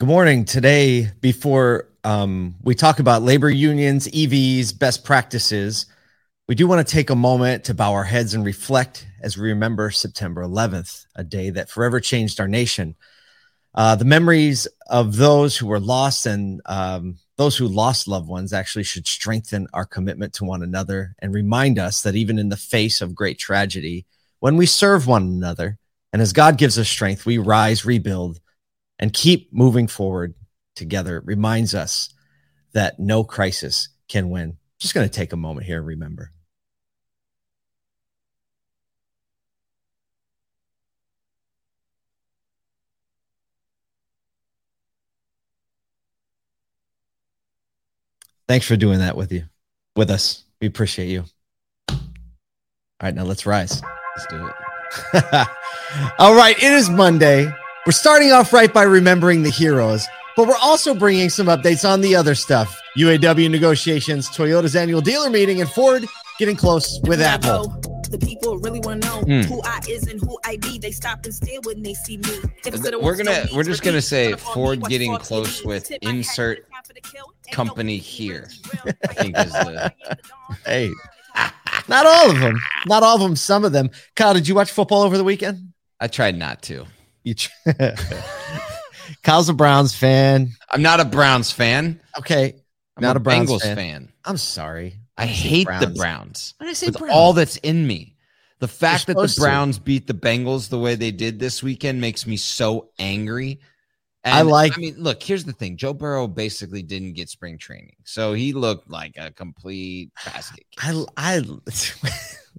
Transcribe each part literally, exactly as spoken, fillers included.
Good morning. Today, before um, we talk about labor unions, E Vs, best practices, we do want to take a moment to bow our heads and reflect as we remember September eleventh, a day that forever changed our nation. Uh, the memories of those who were lost and um, those who lost loved ones actually should strengthen our commitment to one another and remind us that even in the face of great tragedy, when we serve one another and as God gives us strength, we rise, rebuild, and keep moving forward together. It reminds us that no crisis can win. Just going to take a moment here and remember. Thanks for doing that with you, with us. We appreciate you. All right, now let's rise. Let's do it. All right, it is Monday. We're starting off right by remembering the heroes, but we're also bringing some updates on the other stuff. U A W negotiations, Toyota's annual dealer meeting, and Ford getting close with Apple. The people really want to know mm. who I is and who I be. They stop and stare when they see me. We're gonna, we're just gonna say Ford getting close with insert company here. I think is the hey, not all of them, not all of them, some of them. Kyle, did you watch football over the weekend? I tried not to. You. Try- Kyle's a Browns fan. I'm not a Browns fan. Okay, I'm not a, a Browns Bengals fan. fan. I'm sorry. I, I hate Browns. the Browns. Why did I say Browns? With all that's in me. The fact that the Browns to. beat the Bengals the way they did this weekend makes me so angry. And I like. I mean, look. Here's the thing. Joe Burrow basically didn't get spring training, so he looked like a complete basket case. I. I.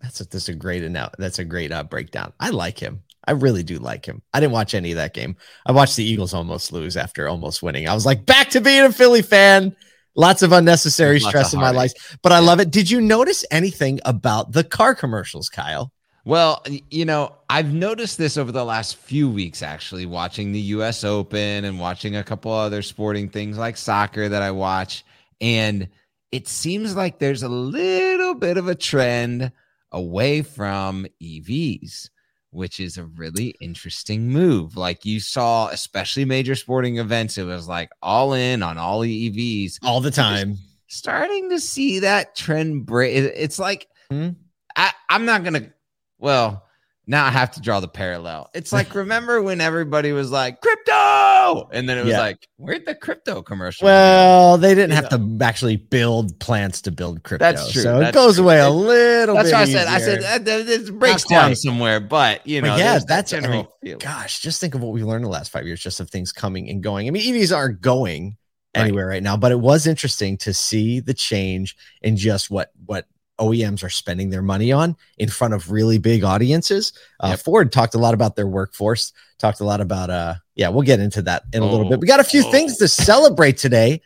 That's a, that's a great analogy. That's a great uh, breakdown. I like him. I really do like him. I didn't watch any of that game. I watched the Eagles almost lose after almost winning. I was like, back to being a Philly fan. Lots of unnecessary Lots stress of in my life, but I love it. Did you notice anything about the car commercials, Kyle? Well, you know, I've noticed this over the last few weeks, actually, watching the U S Open and watching a couple other sporting things like soccer that I watch. And it seems like there's a little bit of a trend away from E Vs, which is a really interesting move. Like you saw, especially major sporting events, it was like all in on all E Vs all the time. Just starting to see that trend break. It's like, hmm? I, I'm not going to, well, now I have to draw the parallel. It's like, remember when everybody was like crypto, and then it was yeah. like, where'd the crypto commercial? Well, they didn't you have know? to actually build plants to build crypto. That's true. So that's it goes true. away a little that's bit. That's what I easier. said. I said that, that, it breaks down somewhere, but you know, but yeah, that's that general. I mean, gosh, just think of what we learned the last five years, just of things coming and going. I mean, E Vs aren't going anywhere right, right now, but it was interesting to see the change in just what what. O E Ms are spending their money on in front of really big audiences. Uh, yep. Ford talked a lot about their workforce, talked a lot about, uh, yeah, we'll get into that in a oh, little bit. We got a few oh. things to celebrate today.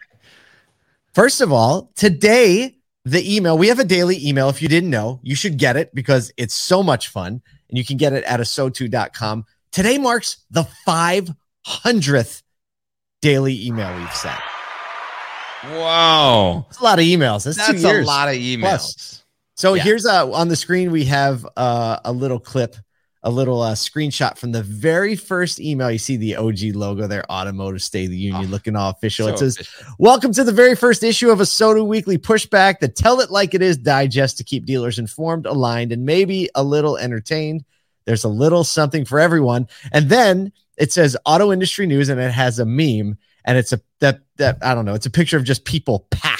First of all, today, the email, we have a daily email. If you didn't know, you should get it because it's so much fun and you can get it at a sotu dot com. Today marks the five hundredth daily email we've sent. Wow. That's a lot of emails. That's, That's a lot of emails. Plus. So yeah. here's uh, on the screen, we have uh, a little clip, a little uh, screenshot from the very first email. You see the O G logo there, Automotive State of the Union, oh, looking all official. So it says, official. Welcome to the very first issue of a Sotu Weekly Pushback, the Tell It Like It Is digest to keep dealers informed, aligned, and maybe a little entertained. There's a little something for everyone. And then it says auto industry news, and it has a meme. And it's a that that I don't know. It's a picture of just people packed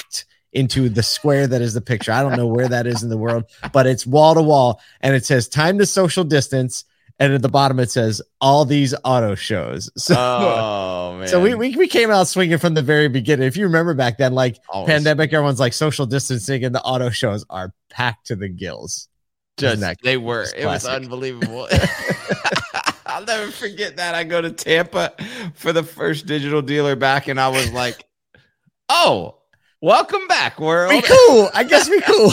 into the square that is the picture. I don't know where that is in the world, but it's wall to wall, and it says time to social distance. And at the bottom it says all these auto shows. So, oh, man. so we, we we came out swinging from the very beginning. If you remember back then, like Always. pandemic, everyone's like social distancing, and the auto shows are packed to the gills. Just that, they were. It was, it was unbelievable. I'll never forget that. I go to Tampa for the first digital dealer back, and I was like, oh, welcome back, world. We cool. I guess we cool.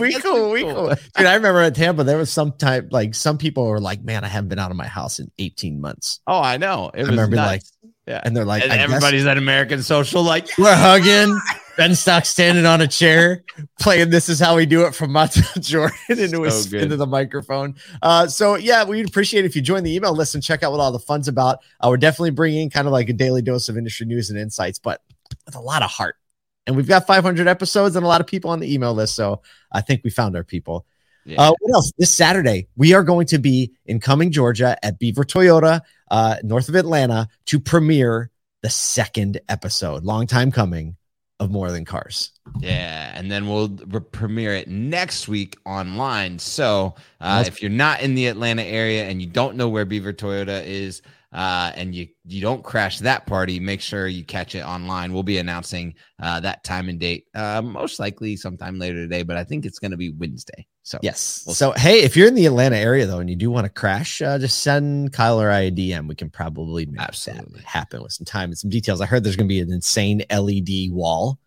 we cool. We cool. Dude, I remember at Tampa, there was some type, like some people were like, man, I haven't been out of my house in eighteen months. Oh, I know. It I was remember nuts. like, yeah. And they're like, and everybody's at American Social, like, we're hugging. Benstock standing on a chair playing "This Is How We Do It" from Montell Jordan into his so into the microphone. Uh, so yeah, we'd appreciate it if you join the email list and check out what all the fun's about. Uh, we're definitely bringing kind of like a daily dose of industry news and insights, but with a lot of heart. And we've got five hundred episodes and a lot of people on the email list, so I think we found our people. Yeah. Uh, what else? This Saturday, we are going to be in Cumming, Georgia, at Beaver Toyota, uh, north of Atlanta, to premiere the second episode. Long time coming. Of More Than Cars. Yeah, and then we'll re- premiere it next week online. So uh, if you're not in the Atlanta area and you don't know where Beaver Toyota is, uh, and you you don't crash that party, make sure you catch it online. We'll be announcing uh, that time and date, uh, most likely sometime later today, but I think it's going to be Wednesday. So yes. We'll so, see. Hey, if you're in the Atlanta area, though, and you do want to crash, uh, just send Kyle or I a D M. We can probably make Absolutely. that happen with some time and some details. I heard there's going to be an insane L E D wall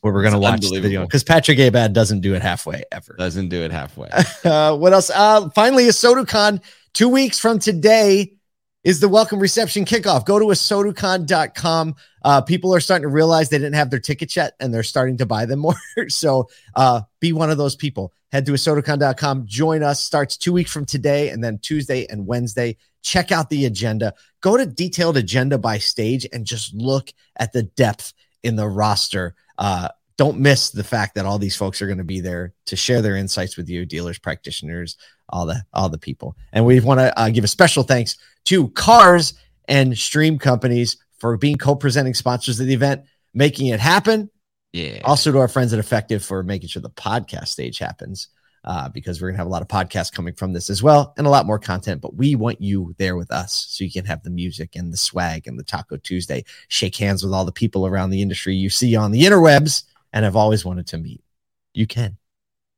where we're going to watch the video because Patrick Abad doesn't do it halfway ever. Doesn't do it halfway. uh, what else? Uh, finally, AsotuCon. Two weeks from today is the welcome reception kickoff. Go to asotu con dot com. Uh, people are starting to realize they didn't have their tickets yet, and they're starting to buy them more. so uh, be one of those people. Head to asotu con dot com. Join us. Starts two weeks from today, and then Tuesday and Wednesday. Check out the agenda. Go to detailed agenda by stage and just look at the depth in the roster. Uh, don't miss the fact that all these folks are going to be there to share their insights with you, dealers, practitioners, all the all the people. And we want to uh, give a special thanks to Cars and Stream Companies for being co-presenting sponsors of the event, making it happen. Yeah. Also to our friends at Effective for making sure the podcast stage happens, uh, because we're going to have a lot of podcasts coming from this as well and a lot more content. But we want you there with us so you can have the music and the swag and the Taco Tuesday. Shake hands with all the people around the industry you see on the interwebs and have always wanted to meet. You can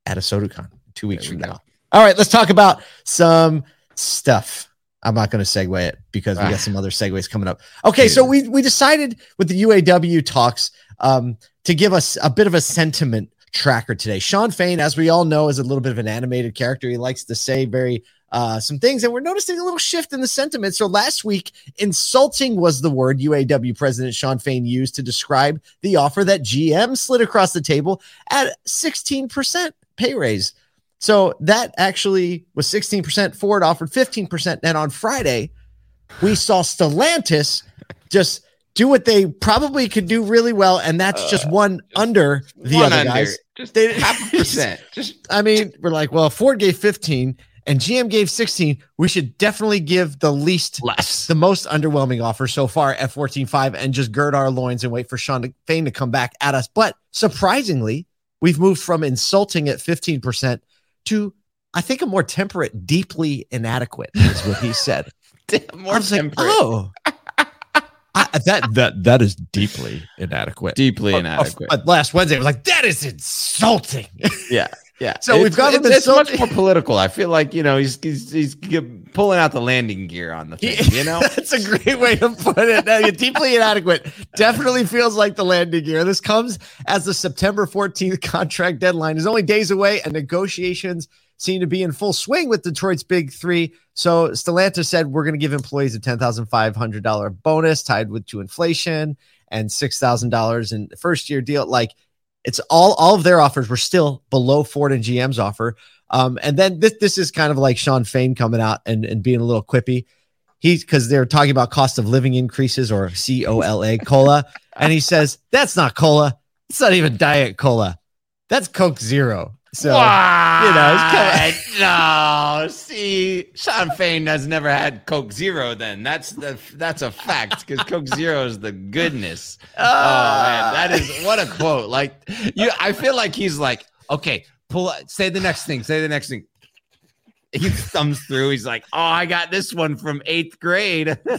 at AsotuCon two weeks from go. now. All right, let's talk about some stuff. I'm not going to segue it because we got some other segues coming up. Okay, so we we decided with the U A W talks um, to give us a bit of a sentiment tracker today. Sean Fain, as we all know, is a little bit of an animated character. He likes to say very uh, some things, and we're noticing a little shift in the sentiment. So last week, insulting was the word U A W President Sean Fain used to describe the offer that G M slid across the table at sixteen percent pay raise. So that actually was sixteen percent. Ford offered fifteen percent. And on Friday, we saw Stellantis just do what they probably could do really well. And that's uh, just one just under the one other under. guys. Just they, half a percent. Just, I mean, we're like, well, Ford gave fifteen and G M gave sixteen. We should definitely give the least, less. the most underwhelming offer so far, F fourteen point five, and just gird our loins and wait for Sean Fain to come back at us. But surprisingly, we've moved from insulting at fifteen percent to, I think, a more temperate, deeply inadequate is what he said. more I was temperate. Like, oh, I, that that that is deeply inadequate. Deeply uh, inadequate. Uh, last Wednesday, I was like, that is insulting. Yeah, yeah. So it's, we've got it's, it's much more political. I feel like, you know, he's he's, he's pulling out the landing gear on the thing. You know, that's a great way to put it. Now, deeply inadequate definitely feels like the landing gear. This comes as the September fourteenth contract deadline is only days away, and negotiations seem to be in full swing with Detroit's big three. So Stellantis said, we're going to give employees a ten thousand five hundred dollars bonus tied with to inflation and six thousand dollars in the first year deal. Like, it's all, all of their offers were still below Ford and G M's offer. Um, and then this, this is kind of like Sean Fain coming out and, and being a little quippy. He's because they're talking about cost of living increases, or C O L A, COLA. And he says, that's not COLA. It's not even Diet Cola. That's Coke Zero. So, wow. you know, it's kind of- no, see, Sean Fain has never had Coke Zero. Then that's the that's a fact, because Coke Zero is the goodness. Uh, oh man, that is what a quote! Like, you, I feel like he's like, okay, pull, say the next thing, say the next thing. He thumbs through. He's like, oh, I got this one from eighth grade. I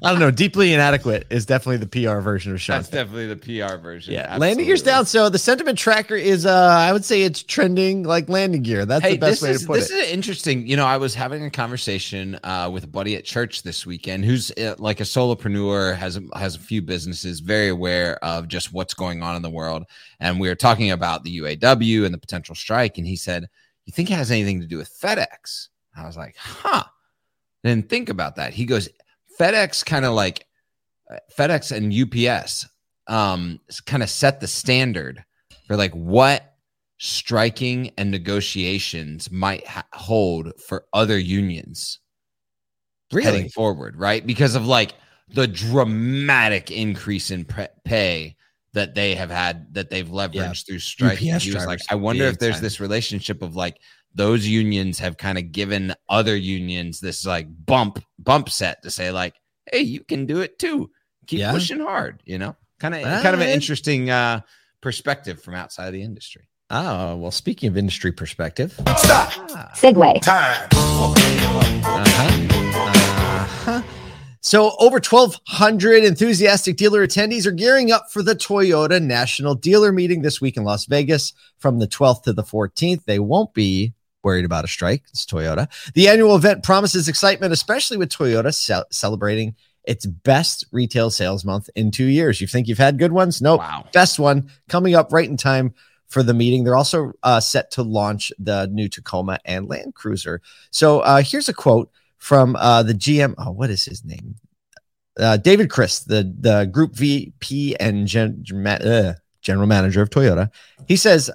don't know. Deeply inadequate is definitely the P R version of Sean. That's definitely the P R version. Yeah. Absolutely. Landing gear's down. So the sentiment tracker is, uh, I would say it's trending like landing gear. That's hey, the best way is, to put this it. This is interesting. You know, I was having a conversation uh, with a buddy at church this weekend who's uh, like a solopreneur, has, has a few businesses, very aware of just what's going on in the world. And we were talking about the U A W and the potential strike. And he said, you think it has anything to do with FedEx? I was like, huh. Then think about that. He goes, FedEx kind of like FedEx and U P S um, kind of set the standard for like what striking and negotiations might ha- hold for other unions really? heading forward, right? Because of like the dramatic increase in pre- pay that they have had, that they've leveraged yeah. through striking. He was like, I wonder if there's time. This relationship of like those unions have kind of given other unions this like bump, bump set to say like, hey, you can do it too. Keep yeah. pushing hard, you know, kind of, right. kind of an interesting uh, perspective from outside of the industry. Oh, well, speaking of industry perspective, stop. Ah. Segway. Time. Uh-huh. Uh-huh. So over twelve hundred enthusiastic dealer attendees are gearing up for the Toyota National Dealer Meeting this week in Las Vegas from the twelfth to the fourteenth. They won't be worried about a strike. It's Toyota. The annual event promises excitement, especially with Toyota ce- celebrating its best retail sales month in two years. You think you've had good ones? Nope. Wow. Best one coming up right in time for the meeting. They're also uh, set to launch the new Tacoma and Land Cruiser. So uh, here's a quote from uh, the G M, oh, what is his name? Uh, David Christ, the, the group V P and gen, uh, general manager of Toyota. He says,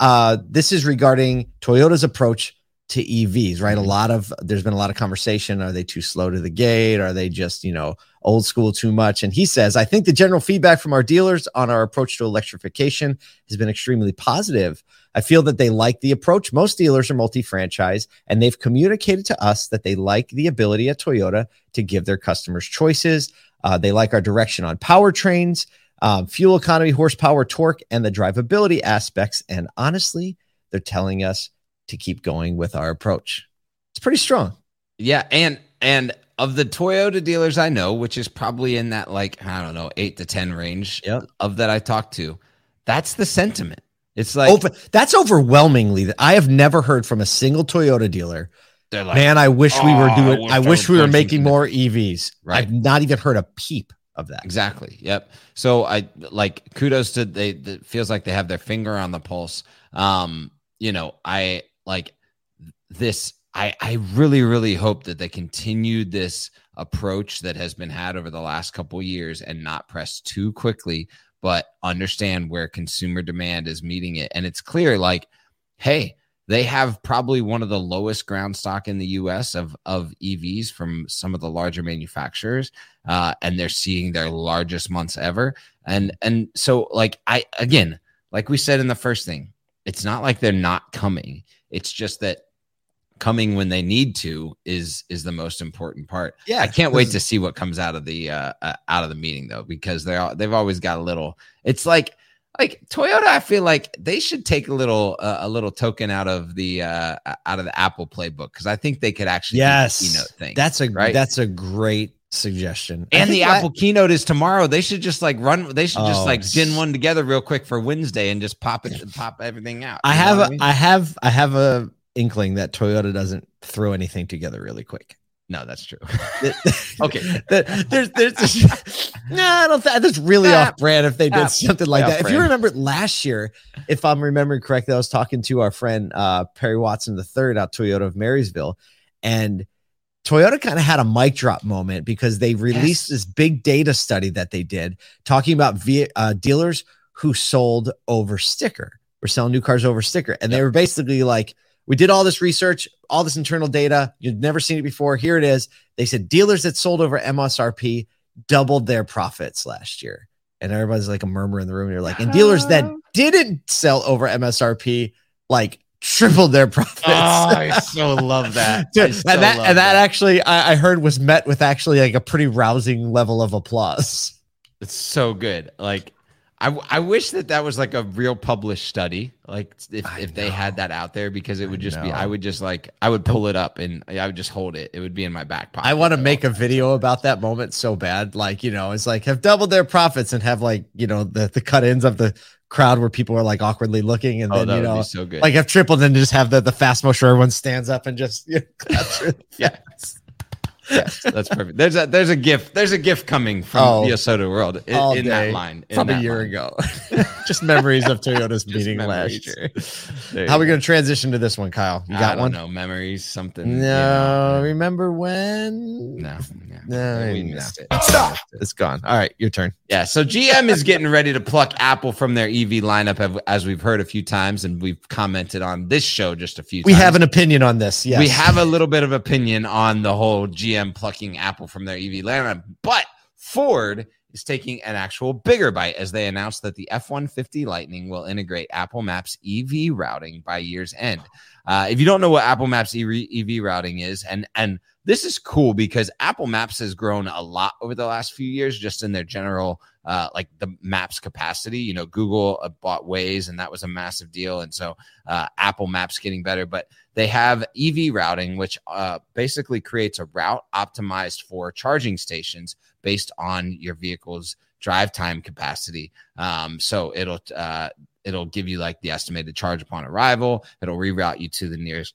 uh, this is regarding Toyota's approach to E Vs, right? A lot of, there's been a lot of conversation. Are they too slow to the gate? Are they just, you know, old school too much? And he says, I think the general feedback from our dealers on our approach to electrification has been extremely positive. I feel that they like the approach. Most dealers are multi-franchise, and they've communicated to us that they like the ability at Toyota to give their customers choices. Uh, they like our direction on powertrains, um, fuel economy, horsepower, torque, and the drivability aspects. And honestly, they're telling us to keep going with our approach. It's pretty strong. Yeah, and and of the Toyota dealers I know, which is probably in that, like, I don't know, eight to ten range yep. of that I talked to, that's the sentiment. It's like Open, that's overwhelmingly that I have never heard from a single Toyota dealer. They're like, man, I wish oh, we were doing, I wish we were making more E Vs. Right. I've not even heard a peep of that. Exactly. Yep. So I like kudos to they. It feels like they have their finger on the pulse. Um, you know, I like this. I I really really hope that they continue this approach that has been had over the last couple of years and not press too quickly, but understand where consumer demand is meeting it. And it's clear, like, hey, they have probably one of the lowest ground stock in the U S of, of E Vs from some of the larger manufacturers. Uh, and they're seeing their largest months ever. And, and so like, I, again, like we said in the first thing, it's not like they're not coming. It's just that coming when they need to is is the most important part. Yeah, I can't wait to see what comes out of the uh, uh, out of the meeting though, because they they've always got a little. It's like like Toyota. I feel like they should take a little uh, a little token out of the uh, out of the Apple playbook, because I think they could actually yes, do the keynote thing. That's a right? that's a great suggestion. And the that, Apple keynote is tomorrow. They should just like run. They should oh, just like gin one together real quick for Wednesday and just pop it yeah. pop everything out. I have a, I, mean? I have I have a. inkling that Toyota doesn't throw anything together really quick. No, that's true. Okay. there's, there's, just, no, I don't think that's really ah, off brand if they did ah, something like that. Brand. If you remember last year, if I'm remembering correctly, I was talking to our friend, uh, Perry Watson the third out Toyota of Marysville, and Toyota kind of had a mic drop moment because they released yes. this big data study that they did talking about via, uh, dealers who sold over sticker or selling new cars over sticker. And yep. they were basically like, we did all this research, all this internal data. You've never seen it before. Here it is. They said dealers that sold over M S R P doubled their profits last year. And everybody's like a murmur in the room. You're like, and dealers that didn't sell over M S R P, like tripled their profits. Oh, I so love that. Dude, so and that, love and that, that actually, I, I heard was met with actually like a pretty rousing level of applause. It's so good. Like, I, I wish that that was like a real published study. Like if, if they had that out there, because it would just I be, I would just like, I would pull it up and I would just hold it. It would be in my back pocket. I want to make a video about that moment so bad. Like, you know, it's like have doubled their profits and have like, you know, the, the cut ins of the crowd where people are like awkwardly looking. And oh, then, that you know, would be so good. Like have tripled and just have the, the fast motion where everyone stands up and just, you know, claps. Yeah. Yes, that's perfect. There's a there's a gift. There's a gift coming from oh, the Asotu world in, in that line. In from that a year line. ago. Just memories of Toyota's meeting memories. last year. How are we going to transition to this one, Kyle? You got I don't one? No, memories, something. No, you know. Remember when? No, no, no we no. missed it. Stop. It's gone. All right, your turn. Yeah, so G M is getting ready to pluck Apple from their E V lineup, as we've heard a few times, and we've commented on this show just a few we times. We have an opinion on this. Yes. We have a little bit of opinion on the whole G M plucking Apple from their E V lineup, but Ford is taking an actual bigger bite as they announced that the F one fifty Lightning will integrate Apple Maps E V routing by year's end. Uh, if you don't know what Apple Maps E V routing is, and and this is cool because Apple Maps has grown a lot over the last few years just in their general, uh, like the maps capacity. You know, Google bought Waze, and that was a massive deal. And so uh, Apple Maps getting better. But they have E V routing, which uh, basically creates a route optimized for charging stations based on your vehicle's drive time capacity. Um, so it'll uh, it'll give you like the estimated charge upon arrival. It'll reroute you to the nearest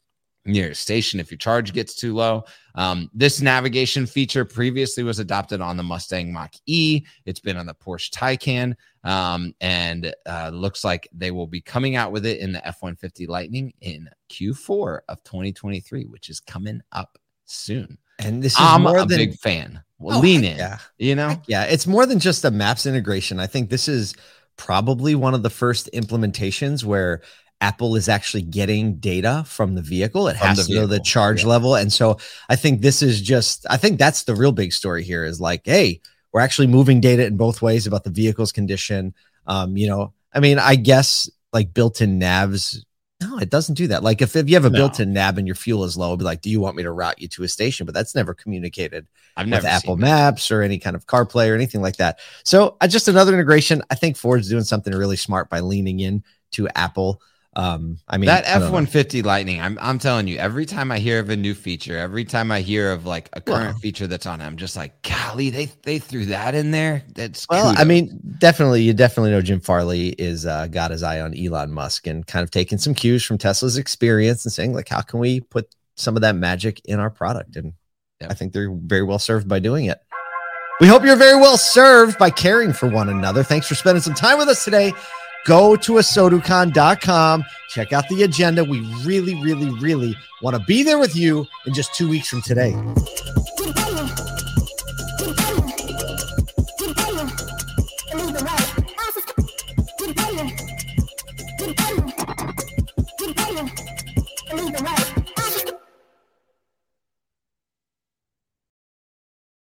nearest station if your charge gets too low. Um, this navigation feature previously was adopted on the Mustang Mach-E. It's been on the Porsche Taycan, um, and uh, looks like they will be coming out with it in the F one fifty Lightning in Q four of twenty twenty-three, which is coming up soon. And this is I'm more a than, big fan. Well, oh, lean in, yeah. you know? Yeah, it's more than just a maps integration. I think this is probably one of the first implementations where Apple is actually getting data from the vehicle. It from has to vehicle. know the charge yeah. level. And so I think this is just, I think that's the real big story here is like, hey, we're actually moving data in both ways about the vehicle's condition. Um, you know, I mean, I guess like built-in navs, no, it doesn't do that. Like if, if you have a no. built-in nav and your fuel is low, it'll be like, do you want me to route you to a station? But that's never communicated I've never with Apple Maps that. Or any kind of CarPlay or anything like that. So uh, just another integration. I think Ford's doing something really smart by leaning in to Apple. Um, I mean, that F one fifty Lightning, I'm I'm telling you, every time I hear of a new feature, every time I hear of like a current wow. feature that's on it, I'm just like, golly, they they threw that in there. That's well, kudos. I mean, definitely, you definitely know Jim Farley is uh, got his eye on Elon Musk and kind of taking some cues from Tesla's experience and saying, like, how can we put some of that magic in our product? And yep. I think they're very well served by doing it. We hope you're very well served by caring for one another. Thanks for spending some time with us today. Go to a sotu con dot com, check out the agenda. We really, really, really want to be there with you in just two weeks from today.